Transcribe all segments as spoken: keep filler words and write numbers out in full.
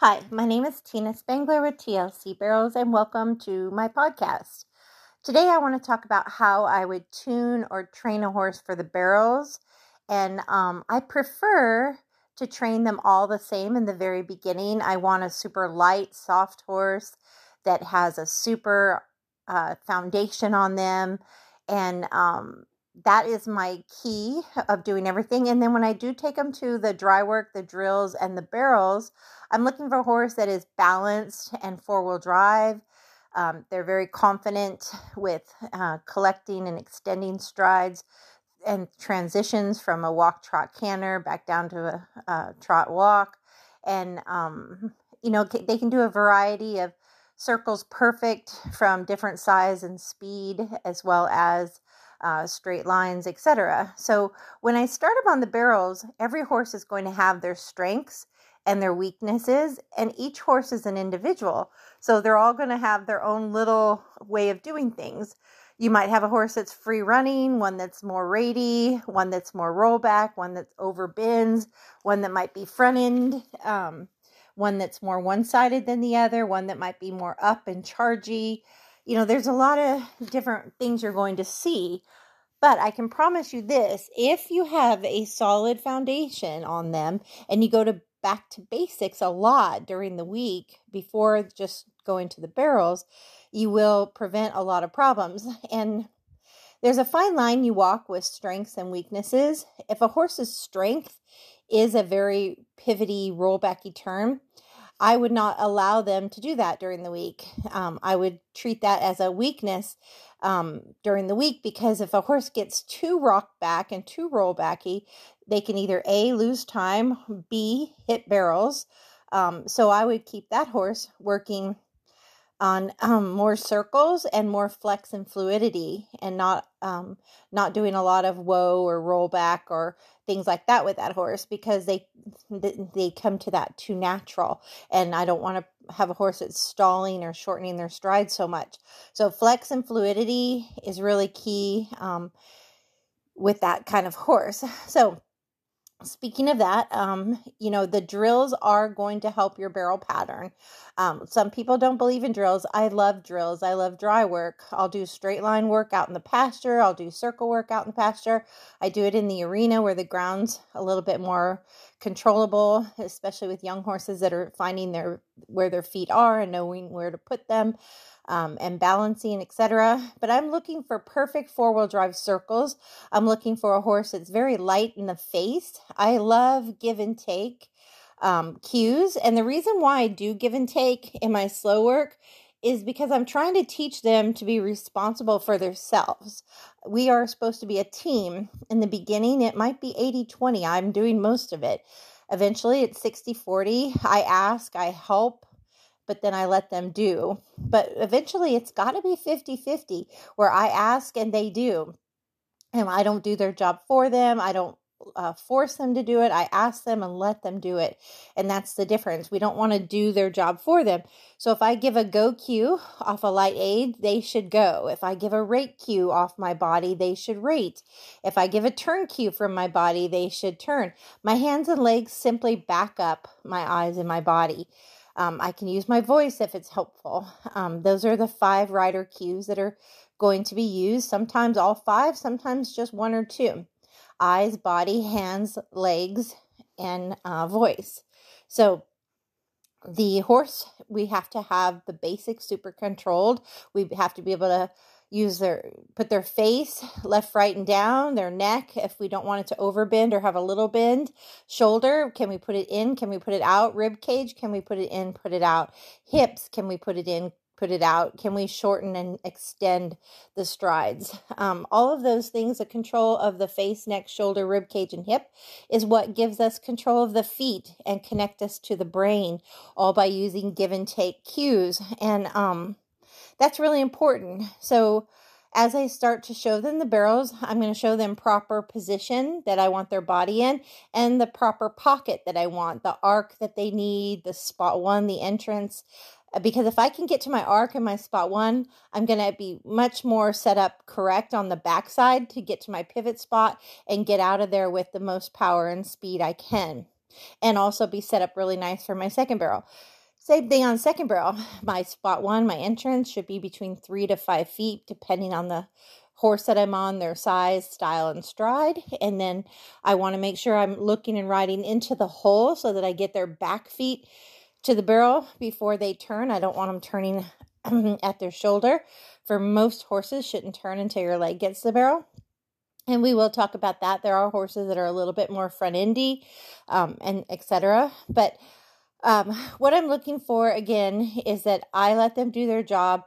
Hi, my name is Tina Spangler with T L C Barrels, and welcome to my podcast. Today I want to talk about how I would tune or train a horse for the barrels, and um, I prefer to train them all the same in the very beginning. I want a super light, soft horse that has a super uh, foundation on them, and um, that is my key of doing everything. And then when I do take them to the dry work, the drills, and the barrels, I'm looking for a horse that is balanced and four-wheel drive. Um, they're very confident with uh, collecting and extending strides and transitions from a walk-trot canter back down to a uh, trot-walk. And, um, you know, they can do a variety of circles perfect from different size and speed, as well as uh, straight lines, et cetera. So when I start them on the barrels, every horse is going to have their strengths and their weaknesses, and each horse is an individual, so they're all going to have their own little way of doing things. You might have a horse that's free running, one that's more ratty, one that's more rollback, one that's over bends, one that might be front end, um, one that's more one-sided than the other, one that might be more up and chargy. You know, there's a lot of different things you're going to see, but I can promise you this: if you have a solid foundation on them and you go to back to basics a lot during the week before just going to the barrels, you will prevent a lot of problems. And there's a fine line you walk with strengths and weaknesses. If a horse's strength is a very pivoty, rollbacky turn, I would not allow them to do that during the week. Um, I would treat that as a weakness um, during the week, because if a horse gets too rock back and too rollbacky, they can either A, lose time, B, hit barrels. Um, so I would keep that horse working on um, more circles and more flex and fluidity, and not um, not doing a lot of whoa or rollback or things like that with that horse, because they they come to that too natural, and I don't want to have a horse that's stalling or shortening their stride so much. So flex and fluidity is really key um, with that kind of horse. So speaking of that, um, you know, the drills are going to help your barrel pattern. Um, some people don't believe in drills. I love drills. I love dry work. I'll do straight line work out in the pasture. I'll do circle work out in the pasture. I do it in the arena where the ground's a little bit more controllable, especially with young horses that are finding their where their feet are and knowing where to put them, um, and balancing, et cetera. But I'm looking for perfect four-wheel drive circles. I'm looking for a horse that's very light in the face. I love give and take um, cues, and the reason why I do give and take in my slow work is because I'm trying to teach them to be responsible for themselves. We are supposed to be a team. In the beginning, it might be eighty twenty. I'm doing most of it. Eventually, it's sixty forty. I ask, I help, but then I let them do. But eventually, it's got to be fifty fifty, where I ask and they do. And I don't do their job for them. I don't Uh, force them to do it. I ask them and let them do it. And that's the difference. We don't want to do their job for them. So if I give a go cue off a light aid, they should go. If I give a rate cue off my body, they should rate. If I give a turn cue from my body, they should turn. My hands and legs simply back up my eyes and my body. Um, I can use my voice if it's helpful. Um, those are the five rider cues that are going to be used. Sometimes all five, sometimes just one or two. Eyes, body, hands, legs, and uh, voice. So the horse, we have to have the basics super controlled. We have to be able to use their, put their face left, right, and down, their neck, if we don't want it to overbend or have a little bend. Shoulder, can we put it in? Can we put it out? Rib cage, can we put it in, put it out? Hips, can we put it in, put it out? Can we shorten and extend the strides? Um, all of those things, the control of the face, neck, shoulder, rib cage, and hip is what gives us control of the feet and connect us to the brain, all by using give and take cues. And um, that's really important. So as I start to show them the barrels, I'm going to show them proper position that I want their body in, and the proper pocket that I want, the arc that they need, the spot one, the entrance. Because if I can get to my arc and my spot one, I'm going to be much more set up correct on the backside to get to my pivot spot and get out of there with the most power and speed I can. and also be set up really nice for my second barrel. Same thing on second barrel. My spot one, my entrance should be between three to five feet, depending on the horse that I'm on, their size, style, and stride. And then I want to make sure I'm looking and riding into the hole so that I get their back feet to the barrel before they turn. I don't want them turning at their shoulder. For most horses, shouldn't turn until your leg gets to the barrel. And we will talk about that. There are horses that are a little bit more front-endy um, and et cetera. But um, what I'm looking for, again, is that I let them do their job.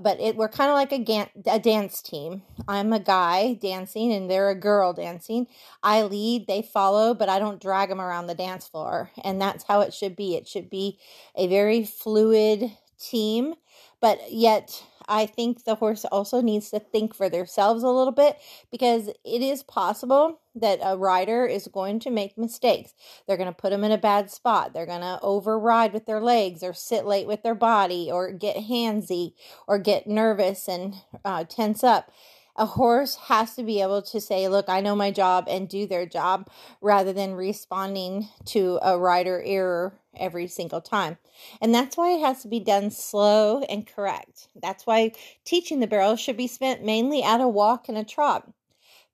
But it, we're kind of like a, gan- a dance team. I'm a guy dancing and they're a girl dancing. I lead, they follow, but I don't drag them around the dance floor. And that's how it should be. It should be a very fluid team. But yet, I think the horse also needs to think for themselves a little bit, because it is possible that a rider is going to make mistakes. They're going to put them in a bad spot. They're going to override with their legs or sit late with their body or get handsy or get nervous and uh, tense up. A horse has to be able to say, look, I know my job, and do their job, rather than responding to a rider error every single time. And that's why it has to be done slow and correct. That's why teaching the barrel should be spent mainly at a walk and a trot,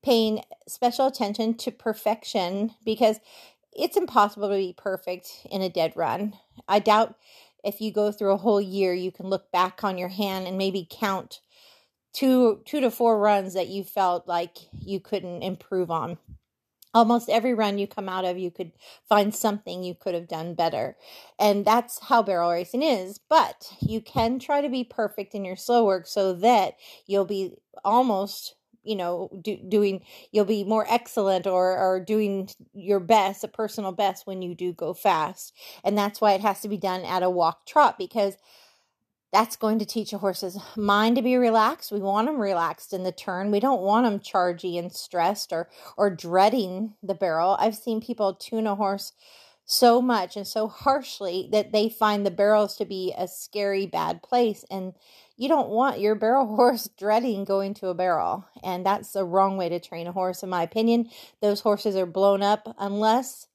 paying special attention to perfection, because it's impossible to be perfect in a dead run. I doubt if you go through a whole year, you can look back on your hand and maybe count two two to four runs that you felt like you couldn't improve on. Almost every run you come out of, you could find something you could have done better. And that's how barrel racing is. But you can try to be perfect in your slow work so that you'll be almost, you know, do, doing, you'll be more excellent or, or doing your best, a personal best, when you do go fast. And that's why it has to be done at a walk trot, because that's going to teach a horse's mind to be relaxed. We want them relaxed in the turn. We don't want them chargy and stressed or or dreading the barrel. I've seen people tune a horse so much and so harshly that they find the barrels to be a scary, bad place. And you don't want your barrel horse dreading going to a barrel. And that's the wrong way to train a horse, in my opinion. Those horses are blown up unless...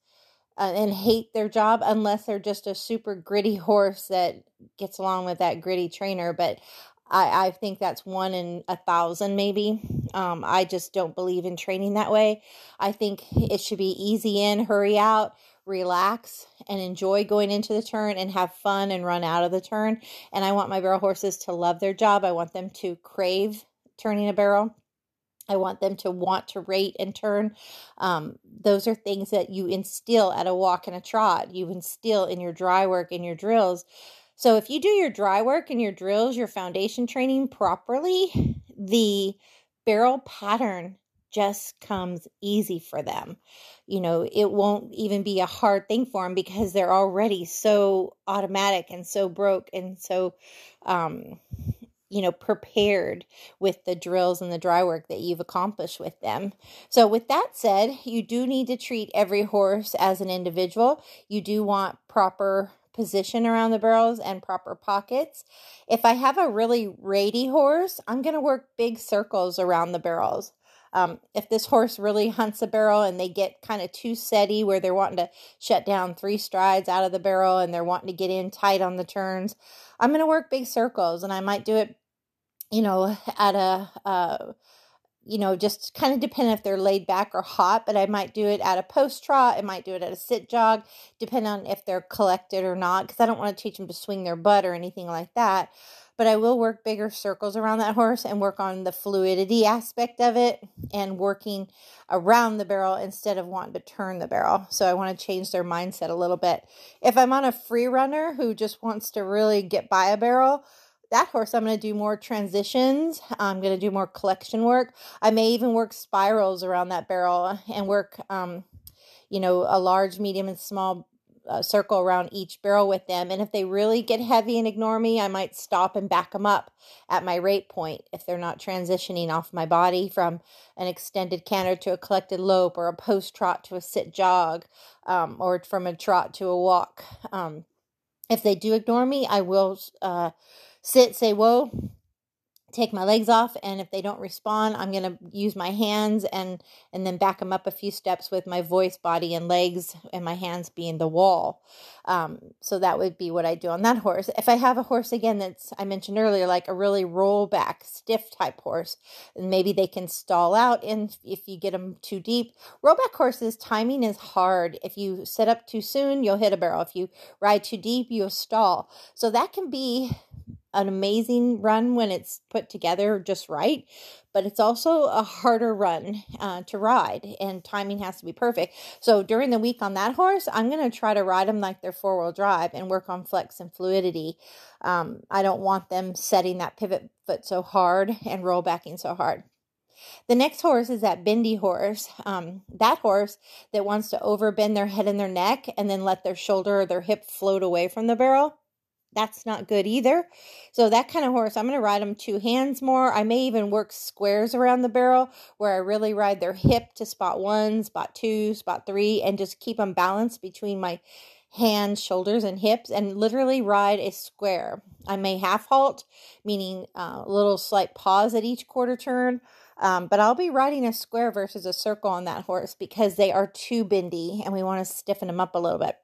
and hate their job, unless they're just a super gritty horse that gets along with that gritty trainer. But I, I think that's one in a thousand, maybe. Um, I just don't believe in training that way. I think it should be easy in, hurry out, relax, and enjoy going into the turn, and have fun and run out of the turn. And I want my barrel horses to love their job. I want them to crave turning a barrel. I want them to want to rate and turn. Um, those are things that you instill at a walk and a trot. You instill in your dry work and your drills. So if you do your dry work and your drills, your foundation training properly, the barrel pattern just comes easy for them. You know, it won't even be a hard thing for them, because they're already so automatic and so broke and so... Um, you know, prepared with the drills and the dry work that you've accomplished with them. So with that said, you do need to treat every horse as an individual. You do want proper position around the barrels and proper pockets. If I have a really ratty horse, I'm going to work big circles around the barrels. Um, if this horse really hunts a barrel and they get kind of too setty, where they're wanting to shut down three strides out of the barrel and they're wanting to get in tight on the turns, I'm going to work big circles, and I might do it, you know, at a, uh, you know, just kind of depending if they're laid back or hot, but I might do it at a post trot. I might do it at a sit jog, depending on if they're collected or not, because I don't want to teach them to swing their butt or anything like that. But I will work bigger circles around that horse and work on the fluidity aspect of it and working around the barrel instead of wanting to turn the barrel. So I want to change their mindset a little bit. If I'm on a free runner who just wants to really get by a barrel, that horse, I'm going to do more transitions. I'm going to do more collection work. I may even work spirals around that barrel and work, um, you know, a large, medium, and small A circle around each barrel with them. And if they really get heavy and ignore me, I might stop and back them up at my rate point if they're not transitioning off my body from an extended canter to a collected lope, or a post trot to a sit jog, um, or from a trot to a walk. Um, if they do ignore me, I will uh, sit, say, whoa, take my legs off, and if they don't respond, I'm going to use my hands and, and then back them up a few steps with my voice, body, and legs, and my hands being the wall. Um, so that would be what I do on that horse. If I have a horse, again, that's I mentioned earlier, like a really roll back, stiff type horse, and maybe they can stall out in, if you get them too deep. Roll back horses, timing is hard. If you set up too soon, you'll hit a barrel. If you ride too deep, you'll stall. So that can be an amazing run when it's put together just right, but it's also a harder run uh, to ride, and timing has to be perfect. So during the week on that horse, I'm going to try to ride them like they're four-wheel drive and work on flex and fluidity. Um, I don't want them setting that pivot foot so hard and roll backing so hard. The next horse is that bendy horse, um, that horse that wants to overbend their head and their neck and then let their shoulder or their hip float away from the barrel. That's not good either. So that kind of horse, I'm going to ride them two hands more. I may even work squares around the barrel where I really ride their hip to spot one, spot two, spot three, and just keep them balanced between my hands, shoulders, and hips, and literally ride a square. I may half halt, meaning a little slight pause at each quarter turn. Um, but I'll be riding a square versus a circle on that horse because they are too bendy and we want to stiffen them up a little bit.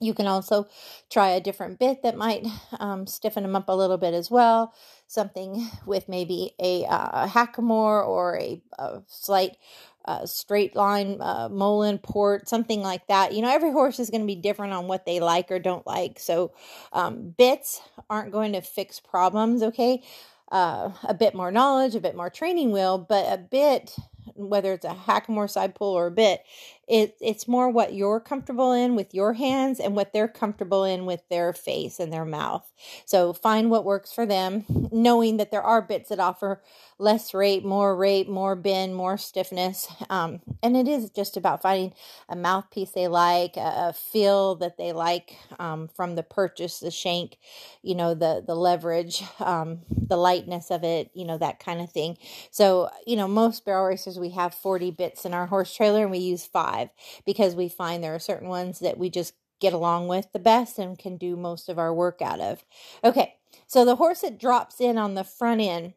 You can also try a different bit that might um, stiffen them up a little bit as well. Something with maybe a uh, hackamore or a, a slight uh, straight line uh, Molen port, something like that. You know, every horse is going to be different on what they like or don't like. So um, bits aren't going to fix problems, okay? Uh, a bit more knowledge, a bit more training will, but a bit... whether it's a hackamore side pull or a bit, it, it's more what you're comfortable in with your hands and what they're comfortable in with their face and their mouth. So find what works for them, knowing that there are bits that offer less rate, more rate, more bend, more stiffness. Um, and it is just about finding a mouthpiece they like, a, a feel that they like um, from the purchase, the shank, you know, the, the leverage, um, the lightness of it, you know, that kind of thing. So, you know, most barrel racers, we We have forty bits in our horse trailer, and we use five because we find there are certain ones that we just get along with the best and can do most of our work out of. Okay, so the horse that drops in on the front end,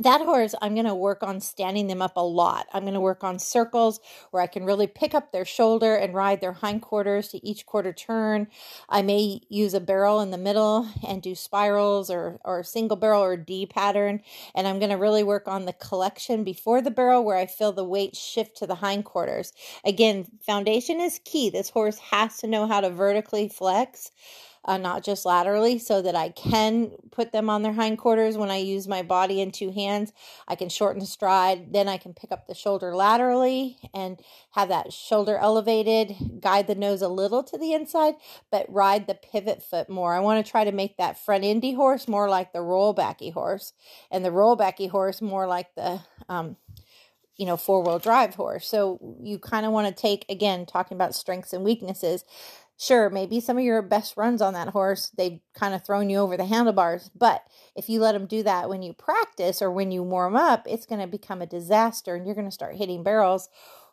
that horse, I'm going to work on standing them up a lot. I'm going to work on circles where I can really pick up their shoulder and ride their hindquarters to each quarter turn. I may use a barrel in the middle and do spirals or, or single barrel or D pattern. And I'm going to really work on the collection before the barrel where I feel the weight shift to the hindquarters. Again, foundation is key. This horse has to know how to vertically flex. Uh, not just laterally, so that I can put them on their hindquarters when I use my body and two hands. I can shorten the stride, then I can pick up the shoulder laterally and have that shoulder elevated, guide the nose a little to the inside, but ride the pivot foot more. I want to try to make that front endy horse more like the roll backy horse, and the roll backy horse more like the um, you know, four-wheel drive horse. So you kind of want to take, again, talking about strengths and weaknesses. Sure, maybe some of your best runs on that horse, they've kind of thrown you over the handlebars. But if you let them do that when you practice or when you warm up, it's going to become a disaster and you're going to start hitting barrels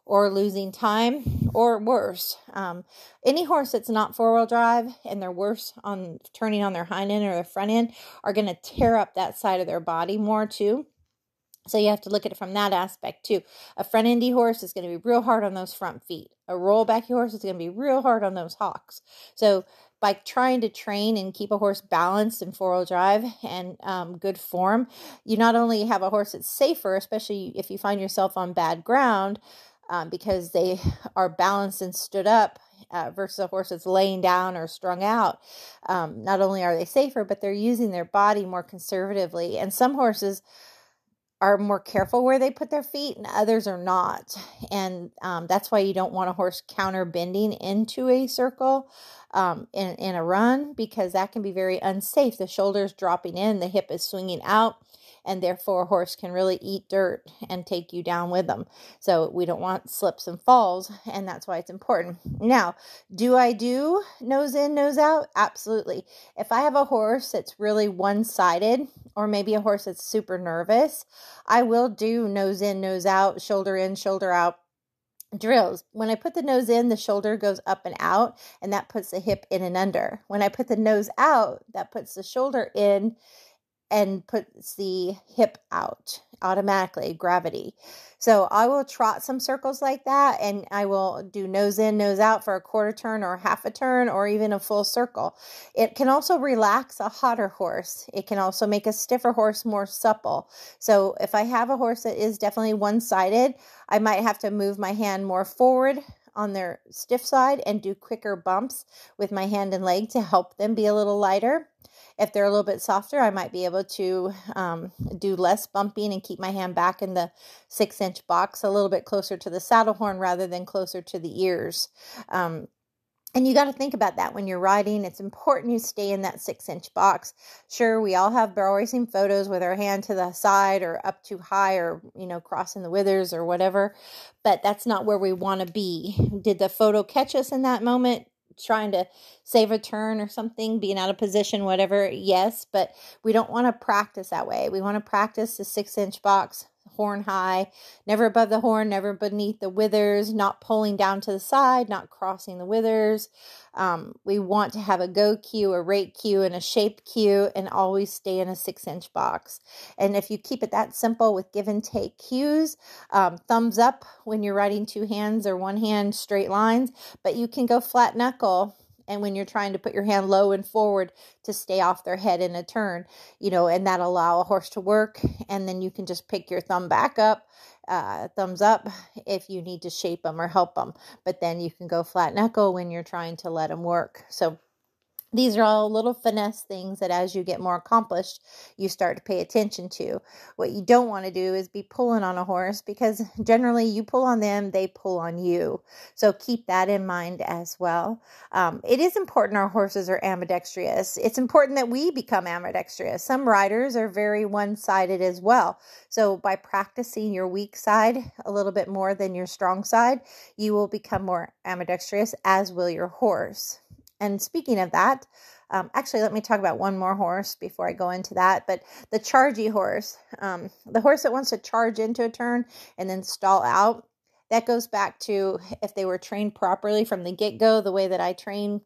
or losing time or worse. Um, any horse that's not four-wheel drive and they're worse on turning on their hind end or their front end are going to tear up that side of their body more too. So you have to look at it from that aspect too. A front endy horse is going to be real hard on those front feet. A roll backy horse is going to be real hard on those hocks. So by trying to train and keep a horse balanced in four-wheel drive and um, good form, you not only have a horse that's safer, especially if you find yourself on bad ground um, because they are balanced and stood up uh, versus a horse that's laying down or strung out. Um, not only are they safer, but they're using their body more conservatively. And some horses are more careful where they put their feet and others are not. And um, that's why you don't want a horse counter bending into a circle um, in, in a run, because that can be very unsafe. The shoulder's dropping in, the hip is swinging out, and therefore a horse can really eat dirt and take you down with them. So we don't want slips and falls, and that's why it's important. Now, do I do nose in, nose out? Absolutely. If I have a horse that's really one-sided, or maybe a horse that's super nervous, I will do nose in, nose out, shoulder in, shoulder out drills. When I put the nose in, the shoulder goes up and out, and that puts the hip in and under. When I put the nose out, that puts the shoulder in and puts the hip out automatically, gravity. So I will trot some circles like that, and I will do nose in, nose out for a quarter turn or half a turn or even a full circle. It can also relax a hotter horse. It can also make a stiffer horse more supple. So if I have a horse that is definitely one-sided, I might have to move my hand more forward on their stiff side and do quicker bumps with my hand and leg to help them be a little lighter. If they're a little bit softer, I might be able to um, do less bumping and keep my hand back in the six inch box a little bit closer to the saddle horn rather than closer to the ears. Um, and you got to think about that when you're riding. It's important you stay in that six inch box. Sure, we all have barrel racing photos with our hand to the side or up too high or, you know, crossing the withers or whatever, but that's not where we want to be. Did the photo catch us in that moment? Trying to save a turn or something, being out of position, whatever, yes, but we don't want to practice that way. We want to practice the six inch box, horn high, never above the horn, never beneath the withers, not pulling down to the side, not crossing the withers. Um, we want to have a go cue, a rate cue, and a shape cue, and always stay in a six inch box. And if you keep it that simple with give and take cues, um, thumbs up when you're riding two hands or one hand straight lines, but you can go flat knuckle. And when you're trying to put your hand low and forward to stay off their head in a turn, you know, and that allow a horse to work. And then you can just pick your thumb back up, uh, thumbs up if you need to shape them or help them. But then you can go flat knuckle when you're trying to let them work. So these are all little finesse things that as you get more accomplished, you start to pay attention to. What you don't want to do is be pulling on a horse, because generally you pull on them, they pull on you. So keep that in mind as well. Um, it is important our horses are ambidextrous. It's important that we become ambidextrous. Some riders are very one-sided as well. So by practicing your weak side a little bit more than your strong side, you will become more ambidextrous, as will your horse. And speaking of that, um, actually, let me talk about one more horse before I go into that. But the chargy horse, um, the horse that wants to charge into a turn and then stall out, that goes back to if they were trained properly from the get-go, the way that I train,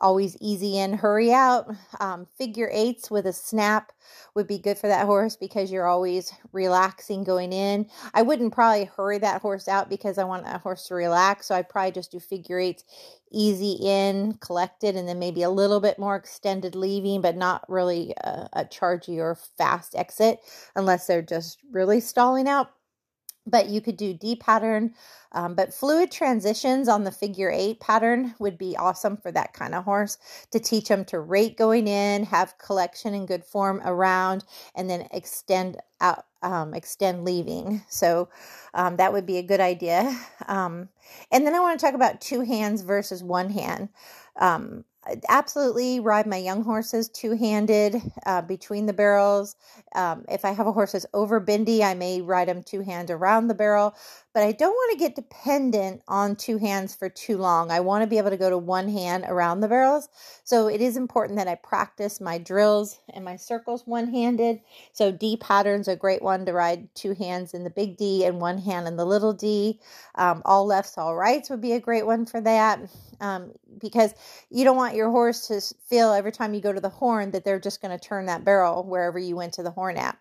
always easy in, hurry out. Um, figure eights with a snap would be good for that horse because you're always relaxing going in. I wouldn't probably hurry that horse out because I want that horse to relax. So I'd probably just do figure eights, easy in, collected, and then maybe a little bit more extended leaving, but not really a, a chargy or fast exit unless they're just really stalling out. But you could do D pattern, um, but fluid transitions on the figure eight pattern would be awesome for that kind of horse to teach them to rate going in, have collection and good form around, and then extend out, um, extend leaving. So um, that would be a good idea. Um, and then I want to talk about two hands versus one hand. Um, Absolutely ride my young horses two-handed uh, between the barrels. Um, if I have a horse that's overbendy, I may ride them two-hand around the barrel. But I don't want to get dependent on two hands for too long. I want to be able to go to one hand around the barrels. So it is important that I practice my drills and my circles one-handed. So D pattern's a great one to ride two hands in the big D and one hand in the little D. Um, all lefts, all rights would be a great one for that um, because you don't want your horse to feel every time you go to the horn that they're just going to turn that barrel wherever you went to the horn at.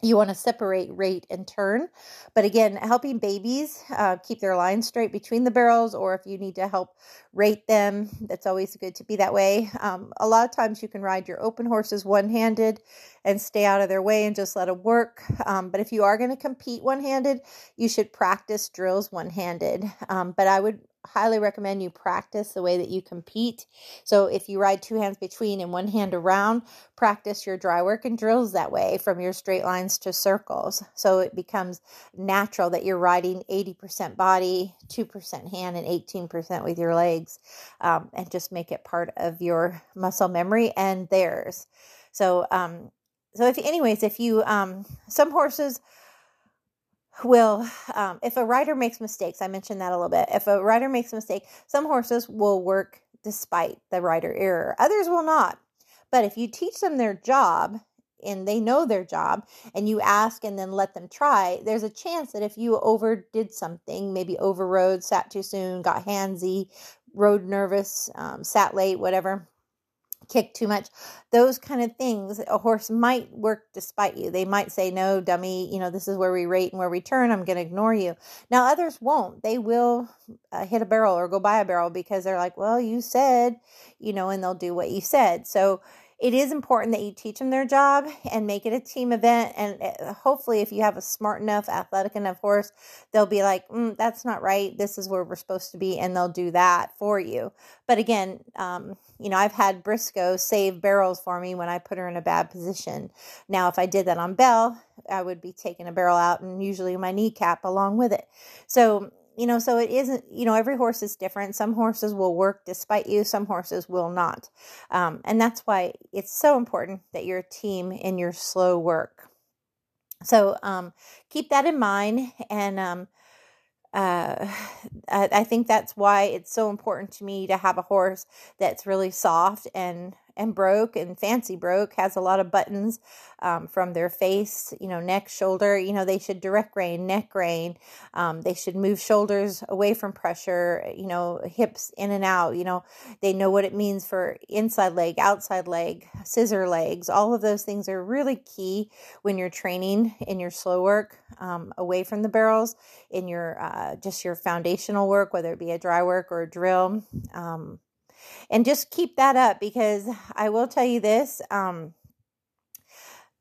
You want to separate rate and turn. But again, helping babies uh, keep their lines straight between the barrels, or if you need to help rate them, that's always good to be that way. Um, a lot of times you can ride your open horses one-handed and stay out of their way and just let them work. Um, but if you are going to compete one-handed, you should practice drills one-handed. Um, but I would highly recommend you practice the way that you compete. So if you ride two hands between and one hand around, practice your dry work and drills that way from your straight lines to circles. So it becomes natural that you're riding eighty percent body, two percent hand, and eighteen percent with your legs, um, and just make it part of your muscle memory and theirs. So, um, so if anyways, if you, um, some horses, will, um, if a rider makes mistakes, I mentioned that a little bit. If a rider makes a mistake, some horses will work despite the rider error. Others will not. But if you teach them their job and they know their job and you ask and then let them try, there's a chance that if you overdid something, maybe overrode, sat too soon, got handsy, rode nervous, um, sat late, whatever, kick too much, those kind of things. A horse might work despite you. They might say, no, dummy, you know, this is where we rate and where we turn. I'm going to ignore you. Now, others won't. They will uh, hit a barrel or go buy a barrel because they're like, well, you said, you know, and they'll do what you said. So it is important that you teach them their job and make it a team event. And hopefully if you have a smart enough, athletic enough horse, they'll be like, mm, that's not right. This is where we're supposed to be. And they'll do that for you. But again, um, you know, I've had Briscoe save barrels for me when I put her in a bad position. Now, if I did that on Bell, I would be taking a barrel out and usually my kneecap along with it. So, you know, so it isn't, you know, every horse is different. Some horses will work despite you. Some horses will not. Um, and that's why it's so important that you're a team in your slow work. So um, keep that in mind. And um, uh, I, I think that's why it's so important to me to have a horse that's really soft and and broke and fancy broke, has a lot of buttons um, from their face, you know, neck, shoulder. You know, they should direct rein, neck rein. Um, they should move shoulders away from pressure, you know, hips in and out. You know, they know what it means for inside leg, outside leg, scissor legs. All of those things are really key when you're training in your slow work um, away from the barrels, in your uh, just your foundational work, whether it be a dry work or a drill. Um, And just keep that up, because I will tell you this, um,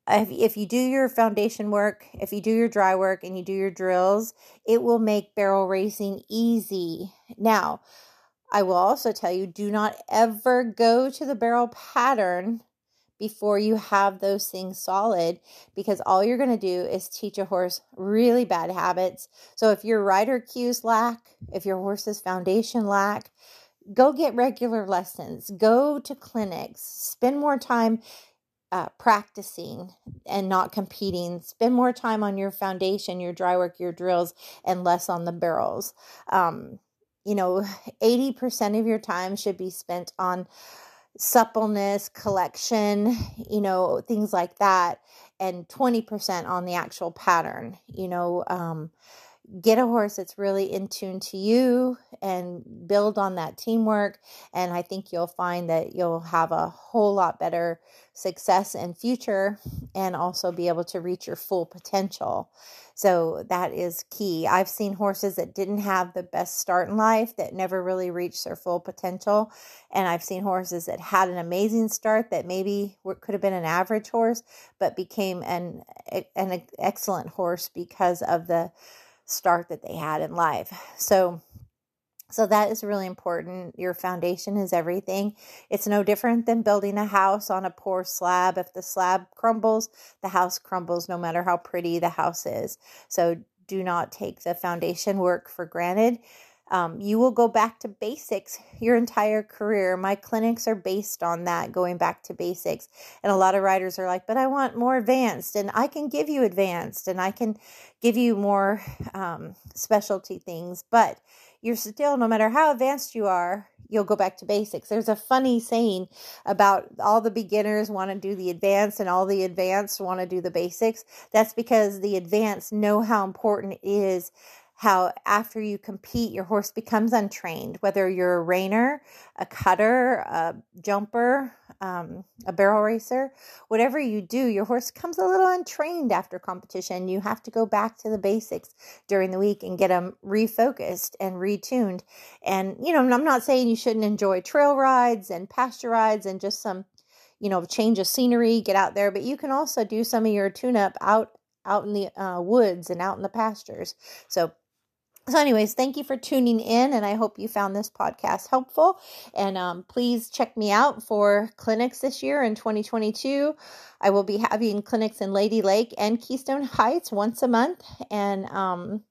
if, if you do your foundation work, if you do your dry work and you do your drills, it will make barrel racing easy. Now, I will also tell you, do not ever go to the barrel pattern before you have those things solid, because all you're going to do is teach a horse really bad habits. So if your rider cues lack, if your horse's foundation lack, go get regular lessons, go to clinics, spend more time uh, practicing and not competing, spend more time on your foundation, your dry work, your drills, and less on the barrels. Um, you know, eighty percent of your time should be spent on suppleness, collection, you know, things like that, and twenty percent on the actual pattern, you know, um, get a horse that's really in tune to you and build on that teamwork. And I think you'll find that you'll have a whole lot better success and future, and also be able to reach your full potential. So that is key. I've seen horses that didn't have the best start in life that never really reached their full potential. And I've seen horses that had an amazing start that maybe could have been an average horse, but became an, an excellent horse because of the start that they had in life. So, so that is really important. Your foundation is everything. It's no different than building a house on a poor slab. If the slab crumbles, the house crumbles, no matter how pretty the house is. So do not take the foundation work for granted. Um, you will go back to basics your entire career. My clinics are based on that, going back to basics. And a lot of riders are like, but I want more advanced, and I can give you advanced, and I can give you more um, specialty things. But you're still, no matter how advanced you are, you'll go back to basics. There's a funny saying about all the beginners want to do the advanced and all the advanced want to do the basics. That's because the advanced know how important it is. How after you compete, your horse becomes untrained, whether you're a reiner, a cutter, a jumper, um, a barrel racer, whatever you do, your horse comes a little untrained after competition. You have to go back to the basics during the week and get them refocused and retuned. And, you know, I'm not saying you shouldn't enjoy trail rides and pasture rides and just some, you know, change of scenery, get out there, but you can also do some of your tune-up out, out in the uh, woods and out in the pastures. So, So anyways, thank you for tuning in, and I hope you found this podcast helpful. And um, please check me out for clinics this year in twenty twenty-two. I will be having clinics in Lady Lake and Keystone Heights once a month. And um,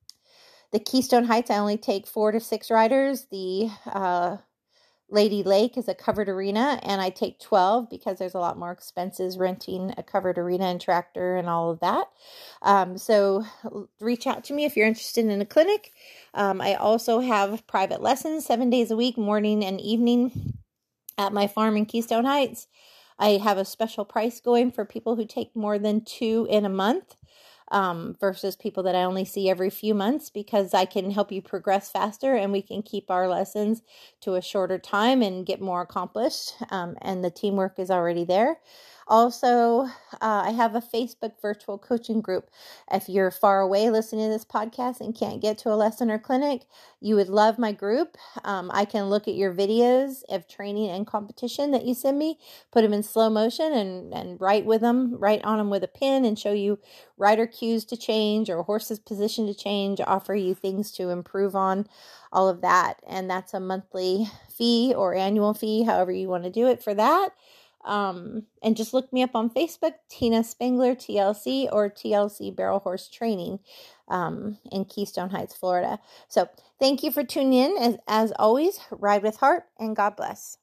the Keystone Heights, I only take four to six riders. The uh, Lady Lake is a covered arena, and I take twelve because there's a lot more expenses renting a covered arena and tractor and all of that. Um, so reach out to me if you're interested in a clinic. Um, I also have private lessons seven days a week, morning and evening, at my farm in Keystone Heights. I have a special price going for people who take more than two in a month. um, versus people that I only see every few months, because I can help you progress faster and we can keep our lessons to a shorter time and get more accomplished. Um, and the teamwork is already there. Also, uh, I have a Facebook virtual coaching group. If you're far away listening to this podcast and can't get to a lesson or clinic, you would love my group. Um, I can look at your videos of training and competition that you send me, put them in slow motion and, and write with them, write on them with a pen and show you rider cues to change or horse's position to change, offer you things to improve on, all of that. And that's a monthly fee or annual fee, however you want to do it for that. Um, and just look me up on Facebook, Tina Spangler, T L C, or T L C Barrel Horse Training, um, in Keystone Heights, Florida. So thank you for tuning in. As, as always, ride with heart and God bless.